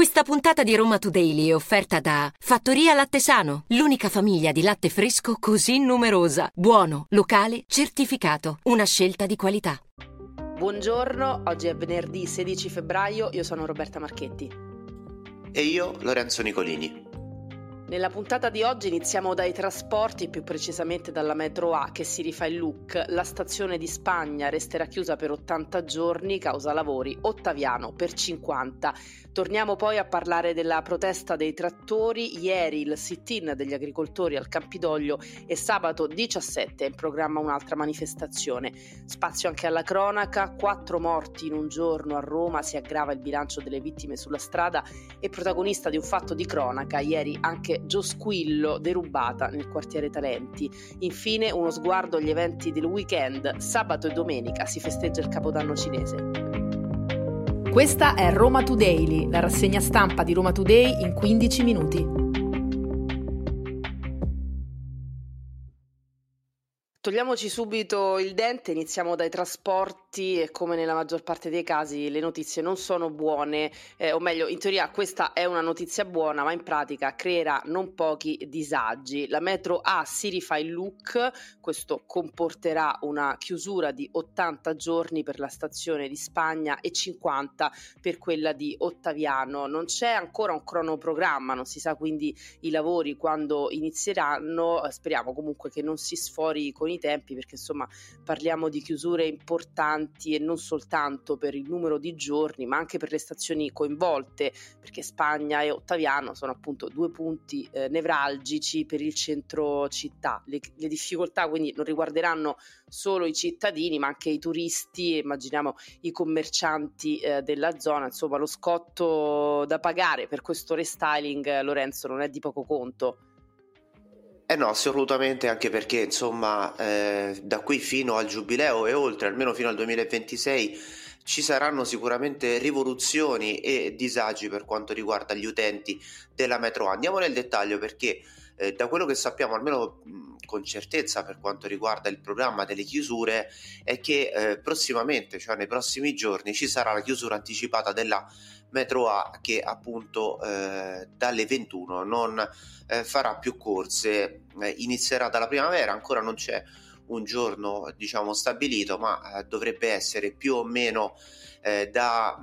Questa puntata di Roma Todaily è offerta da Fattoria Latte Sano, l'unica famiglia di latte fresco così numerosa. Buono, locale, certificato. Una scelta di qualità. Buongiorno, oggi è venerdì 16 febbraio, io sono Roberta Marchetti. E io Lorenzo Nicolini. Nella puntata di oggi iniziamo dai trasporti, più precisamente dalla metro A che si rifà il look. La stazione di Spagna resterà chiusa per 80 giorni causa lavori, Ottaviano per 50. Torniamo poi a parlare della protesta dei trattori, ieri il sit-in degli agricoltori al Campidoglio e sabato 17 è in programma un'altra manifestazione. Spazio anche alla cronaca, 4 morti in un giorno a Roma, si aggrava il bilancio delle vittime sulla strada e protagonista di un fatto di cronaca, ieri anche Jo Squillo derubata nel quartiere Talenti. Infine uno sguardo agli eventi del weekend, sabato e domenica si festeggia il Capodanno Cinese. Questa è Roma Todaily, la rassegna stampa di Roma Today in 15 minuti. Togliamoci subito il dente, iniziamo dai trasporti e come nella maggior parte dei casi le notizie non sono buone, o meglio in teoria questa è una notizia buona ma in pratica creerà non pochi disagi. La metro A si rifà il look, questo comporterà una chiusura di 80 giorni per la stazione di Spagna e 50 per quella di Ottaviano. Non c'è ancora un cronoprogramma, non si sa quindi i lavori quando inizieranno, speriamo comunque che non si sfori con i tempi perché insomma parliamo di chiusure importanti e non soltanto per il numero di giorni ma anche per le stazioni coinvolte, perché Spagna e Ottaviano sono appunto due punti nevralgici per il centro città. Le difficoltà quindi non riguarderanno solo i cittadini ma anche i turisti e immaginiamo i commercianti della zona, insomma lo scotto da pagare per questo restyling, Lorenzo, non è di poco conto. No, assolutamente, anche perché insomma da qui fino al Giubileo e oltre, almeno fino al 2026, ci saranno sicuramente rivoluzioni e disagi per quanto riguarda gli utenti della metro A. Andiamo nel dettaglio perché da quello che sappiamo, almeno con certezza per quanto riguarda il programma delle chiusure, è che prossimamente, cioè nei prossimi giorni, ci sarà la chiusura anticipata della metro A che appunto dalle 21 non farà più corse, inizierà dalla primavera, ancora non c'è un giorno diciamo stabilito ma dovrebbe essere più o meno tra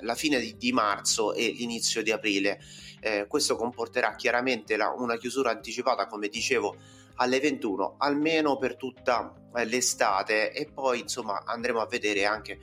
la fine di marzo e l'inizio di aprile. Questo comporterà chiaramente una chiusura anticipata, come dicevo, alle 21 almeno per tutta l'estate e poi insomma andremo a vedere anche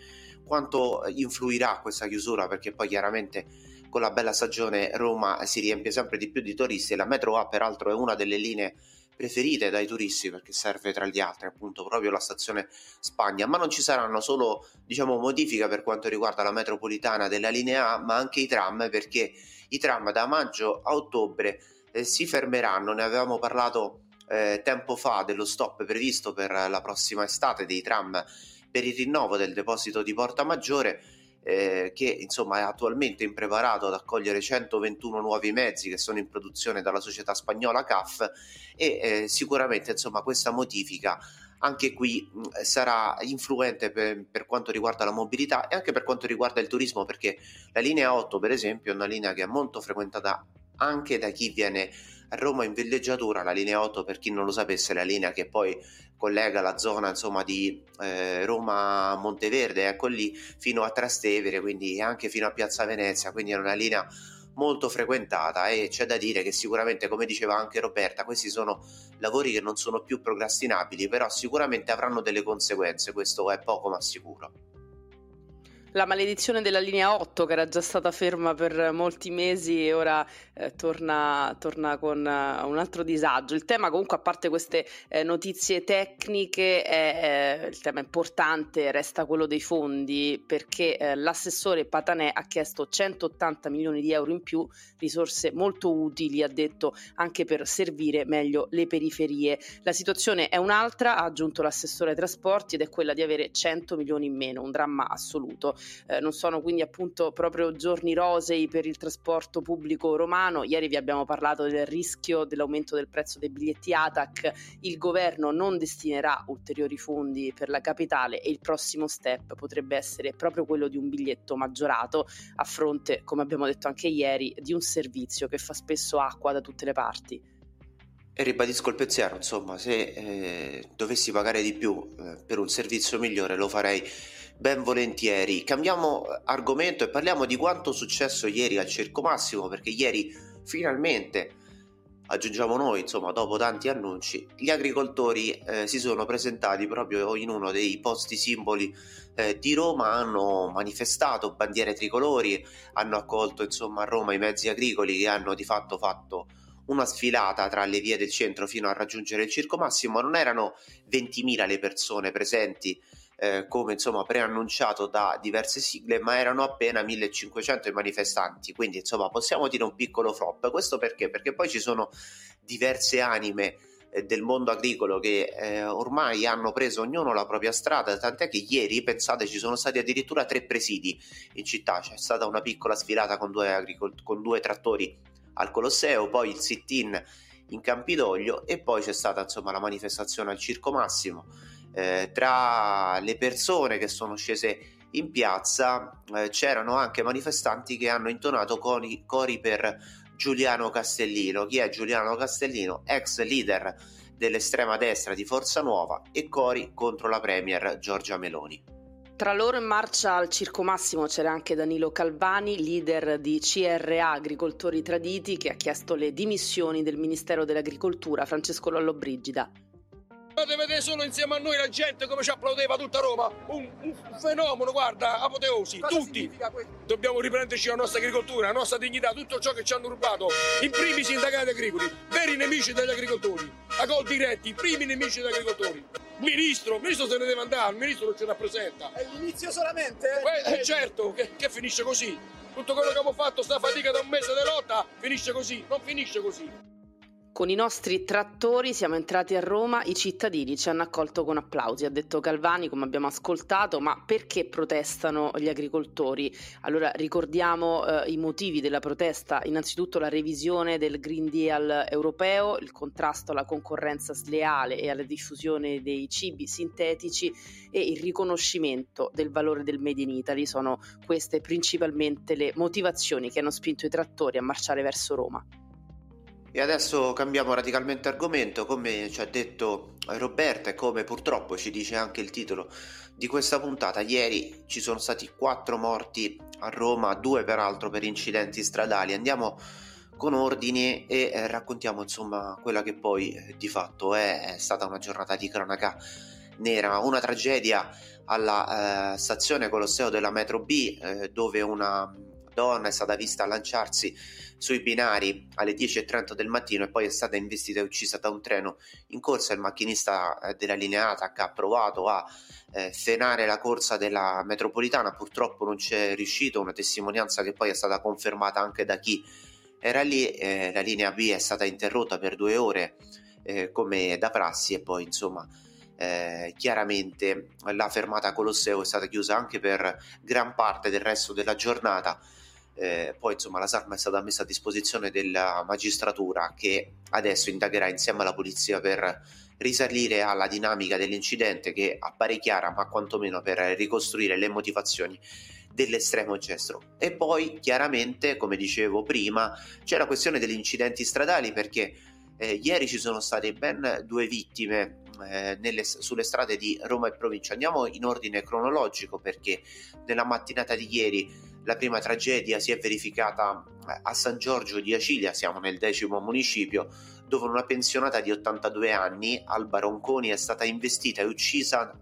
quanto influirà questa chiusura, perché poi chiaramente con la bella stagione Roma si riempie sempre di più di turisti e la metro A peraltro è una delle linee preferite dai turisti perché serve tra gli altri appunto proprio la stazione Spagna, ma non ci saranno solo diciamo modifiche per quanto riguarda la metropolitana della linea A ma anche i tram, perché i tram da maggio a ottobre si fermeranno. Ne avevamo parlato tempo fa dello stop previsto per la prossima estate dei tram per il rinnovo del deposito di Porta Maggiore che insomma è attualmente impreparato ad accogliere 121 nuovi mezzi che sono in produzione dalla società spagnola CAF e sicuramente insomma questa modifica anche qui sarà influente per quanto riguarda la mobilità e anche per quanto riguarda il turismo, perché la linea 8 per esempio è una linea che è molto frequentata anche da chi viene a Roma in villeggiatura. La linea 8, per chi non lo sapesse, è la linea che poi collega la zona insomma di Roma Monteverde, ecco lì, fino a Trastevere, quindi anche fino a piazza Venezia, quindi è una linea molto frequentata e c'è da dire che sicuramente, come diceva anche Roberta, questi sono lavori che non sono più procrastinabili, però sicuramente avranno delle conseguenze, questo è poco ma sicuro. La maledizione della linea 8 che era già stata ferma per molti mesi e ora torna con un altro disagio. Il tema comunque, a parte queste notizie tecniche, il tema importante resta quello dei fondi, perché l'assessore Patanè ha chiesto 180 milioni di euro in più, risorse molto utili, ha detto, anche per servire meglio le periferie. La situazione è un'altra, ha aggiunto l'assessore ai trasporti, ed è quella di avere 100 milioni in meno, un dramma assoluto. non sono quindi appunto proprio giorni rosei per il trasporto pubblico romano. Ieri vi abbiamo parlato del rischio dell'aumento del prezzo dei biglietti ATAC, il governo non destinerà ulteriori fondi per la capitale e il prossimo step potrebbe essere proprio quello di un biglietto maggiorato a fronte, come abbiamo detto anche ieri, di un servizio che fa spesso acqua da tutte le parti. E ribadisco il pensiero, insomma, se dovessi pagare di più per un servizio migliore lo farei ben volentieri. Cambiamo argomento e parliamo di quanto successo ieri al Circo Massimo, perché ieri finalmente, aggiungiamo noi, insomma, dopo tanti annunci, gli agricoltori si sono presentati proprio in uno dei posti simboli di Roma, hanno manifestato bandiere tricolori, hanno accolto, insomma, a Roma i mezzi agricoli che hanno di fatto fatto una sfilata tra le vie del centro fino a raggiungere il Circo Massimo. Non erano 20.000 le persone presenti, come insomma preannunciato da diverse sigle, ma erano appena 1.500 i manifestanti, quindi insomma possiamo dire un piccolo flop. Questo perché? Perché poi ci sono diverse anime del mondo agricolo che ormai hanno preso ognuno la propria strada, tant'è che ieri, pensate, ci sono stati addirittura 3 presidi in città. C'è stata una piccola sfilata con due trattori al Colosseo, poi il sit-in in Campidoglio e poi c'è stata insomma la manifestazione al Circo Massimo. Tra le persone che sono scese in piazza c'erano anche manifestanti che hanno intonato cori per Giuliano Castellino. Chi è Giuliano Castellino? Ex leader dell'estrema destra di Forza Nuova, e cori contro la premier Giorgia Meloni. Tra loro in marcia al Circo Massimo c'era anche Danilo Calvani, leader di CRA Agricoltori Traditi, che ha chiesto le dimissioni del Ministero dell'Agricoltura, Francesco Lollobrigida. Potete vedere solo insieme a noi la gente come ci applaudeva tutta Roma, un fenomeno, guarda, apoteosi. Cosa tutti, dobbiamo riprenderci la nostra agricoltura, la nostra dignità, tutto ciò che ci hanno rubato, in primi sindacati agricoli, veri nemici degli agricoltori, a Coldiretti, primi nemici degli agricoltori. Ministro se ne deve andare, il ministro non ci rappresenta. È l'inizio solamente? Certo, che finisce così. Tutto quello che abbiamo fatto, sta fatica da un mese di lotta, finisce così, non finisce così. Con i nostri trattori siamo entrati a Roma, i cittadini ci hanno accolto con applausi, ha detto Calvani, come abbiamo ascoltato. Ma perché protestano gli agricoltori? Allora ricordiamo i motivi della protesta: innanzitutto la revisione del Green Deal europeo, il contrasto alla concorrenza sleale e alla diffusione dei cibi sintetici e il riconoscimento del valore del Made in Italy. Sono queste principalmente le motivazioni che hanno spinto i trattori a marciare verso Roma. E adesso cambiamo radicalmente argomento, come ci ha detto Roberta e come purtroppo ci dice anche il titolo di questa puntata. Ieri ci sono stati 4 morti a Roma, 2 peraltro per incidenti stradali. Andiamo con ordini e raccontiamo insomma quella che poi di fatto è stata una giornata di cronaca nera, una tragedia alla stazione Colosseo della metro B, dove una donna è stata vista lanciarsi sui binari alle 10:30 del mattino e poi è stata investita e uccisa da un treno in corsa. Il macchinista della linea ATAC ha provato a frenare la corsa della metropolitana, purtroppo non c'è riuscito, una testimonianza che poi è stata confermata anche da chi era lì. La linea B è stata interrotta per 2 ore come da prassi e poi insomma chiaramente la fermata Colosseo è stata chiusa anche per gran parte del resto della giornata. Poi insomma la salma è stata messa a disposizione della magistratura, che adesso indagherà insieme alla polizia per risalire alla dinamica dell'incidente, che appare chiara, ma quantomeno per ricostruire le motivazioni dell'estremo gesto. E poi chiaramente, come dicevo prima, c'è la questione degli incidenti stradali, perché ieri ci sono state ben 2 vittime sulle strade di Roma e provincia. Andiamo in ordine cronologico, perché nella mattinata di ieri la prima tragedia si è verificata a San Giorgio di Acilia, siamo nel 10° municipio, dove una pensionata di 82 anni, Alba Ronconi, è stata investita e uccisa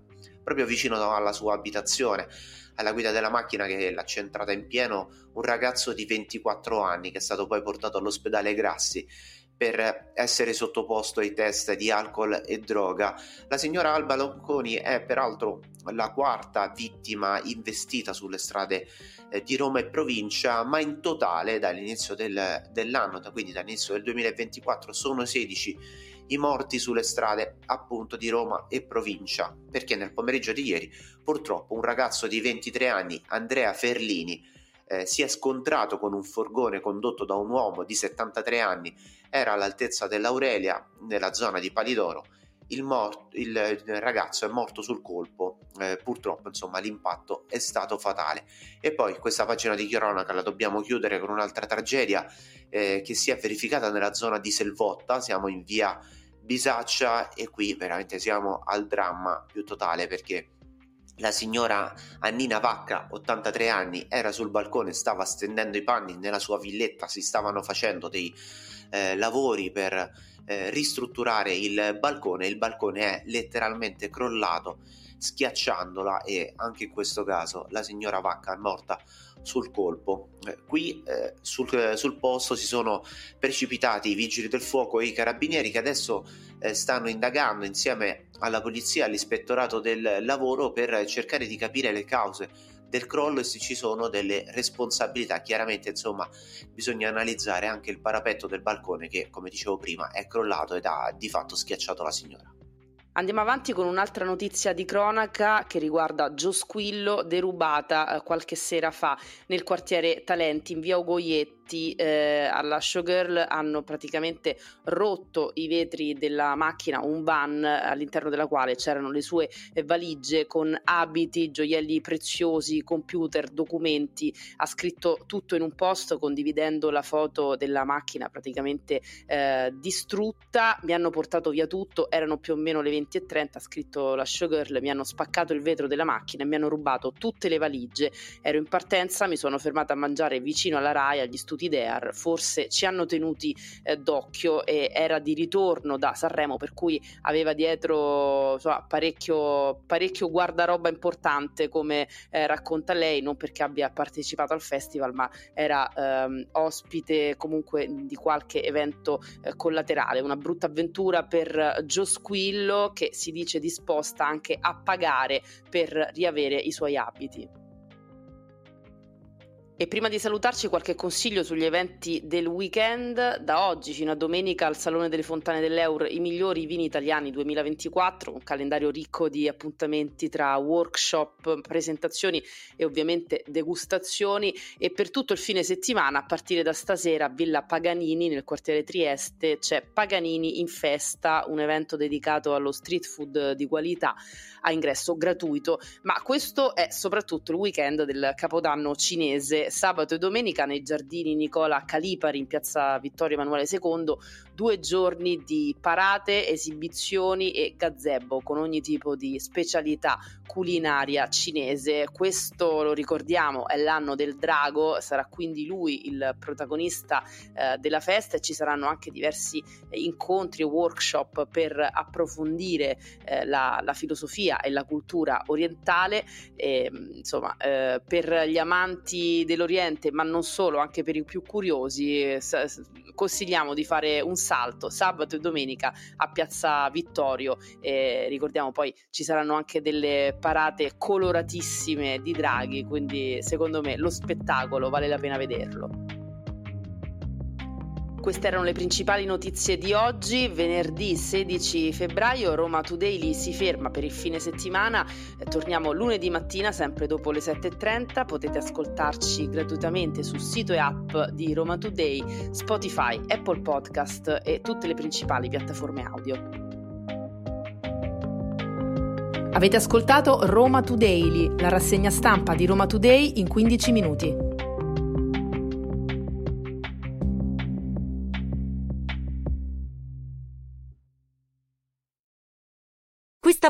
proprio vicino alla sua abitazione. Alla guida della macchina che l'ha centrata in pieno un ragazzo di 24 anni, che è stato poi portato all'ospedale Grassi per essere sottoposto ai test di alcol e droga. La signora Alba Ronconi è peraltro la 4ª vittima investita sulle strade di Roma e provincia, ma in totale dall'inizio dell'anno, quindi dall'inizio del 2024, sono 16 i morti sulle strade appunto di Roma e provincia, perché nel pomeriggio di ieri purtroppo un ragazzo di 23 anni, Andrea Ferlini, si è scontrato con un furgone condotto da un uomo di 73 anni, era all'altezza dell'Aurelia nella zona di Palidoro. Il ragazzo è morto sul colpo, purtroppo insomma l'impatto è stato fatale. E poi questa pagina di cronaca la dobbiamo chiudere con un'altra tragedia che si è verificata nella zona di Selvotta, siamo in via Bisaccia e qui veramente siamo al dramma più totale, perché la signora Annina Vacca, 83 anni, era sul balcone, stava stendendo i panni nella sua villetta, si stavano facendo dei lavori per ristrutturare il balcone è letteralmente crollato schiacciandola e anche in questo caso la signora Vacca è morta sul colpo. Qui sul posto si sono precipitati i vigili del fuoco e i carabinieri che adesso stanno indagando insieme alla polizia, all'ispettorato del lavoro, per cercare di capire le cause del crollo e se ci sono delle responsabilità. Chiaramente insomma bisogna analizzare anche il parapetto del balcone che, come dicevo prima, è crollato ed ha di fatto schiacciato la signora. Andiamo avanti con un'altra notizia di cronaca che riguarda Jo Squillo, derubata qualche sera fa nel quartiere Talenti in via Ugoietti. Alla showgirl hanno praticamente rotto i vetri della macchina, un van all'interno della quale c'erano le sue valigie con abiti, gioielli preziosi, computer, documenti. Ha scritto tutto in un post condividendo la foto della macchina praticamente distrutta. Mi hanno portato via tutto, erano più o meno le 20:30, ha scritto la showgirl, mi hanno spaccato il vetro della macchina e mi hanno rubato tutte le valigie, ero in partenza, mi sono fermata a mangiare vicino alla RAI, agli studi DEAR, forse ci hanno tenuti d'occhio, e era di ritorno da Sanremo per cui aveva dietro insomma, parecchio guardaroba importante, come racconta lei, non perché abbia partecipato al festival ma era ospite comunque di qualche evento collaterale. Una brutta avventura per Jo Squillo, che si dice disposta anche a pagare per riavere i suoi abiti. E prima di salutarci qualche consiglio sugli eventi del weekend. Da oggi fino a domenica al Salone delle Fontane dell'Eur i migliori vini italiani 2024, un calendario ricco di appuntamenti tra workshop, presentazioni e ovviamente degustazioni, e per tutto il fine settimana a partire da stasera a Villa Paganini nel quartiere Trieste c'è Paganini in Festa, un evento dedicato allo street food di qualità a ingresso gratuito, ma questo è soprattutto il weekend del Capodanno cinese. Sabato e domenica nei giardini Nicola Calipari in piazza Vittorio Emanuele II 2 giorni di parate, esibizioni e gazebo con ogni tipo di specialità culinaria cinese. Questo, lo ricordiamo, è l'anno del drago, sarà quindi lui il protagonista della festa, e ci saranno anche diversi incontri e workshop per approfondire la filosofia e la cultura orientale, e, insomma per gli amanti dell'Oriente ma non solo, anche per i più curiosi consigliamo di fare un salto sabato e domenica a piazza Vittorio. Ricordiamo poi ci saranno anche delle parate coloratissime di draghi, quindi secondo me lo spettacolo vale la pena vederlo. Queste erano le principali notizie di oggi, venerdì 16 febbraio. RomaTodaily si ferma per il fine settimana, torniamo lunedì mattina sempre dopo le 7:30, potete ascoltarci gratuitamente sul sito e app di RomaToday, Spotify, Apple Podcast e tutte le principali piattaforme audio. Avete ascoltato RomaTodaily, la rassegna stampa di RomaToday in 15 minuti. Questa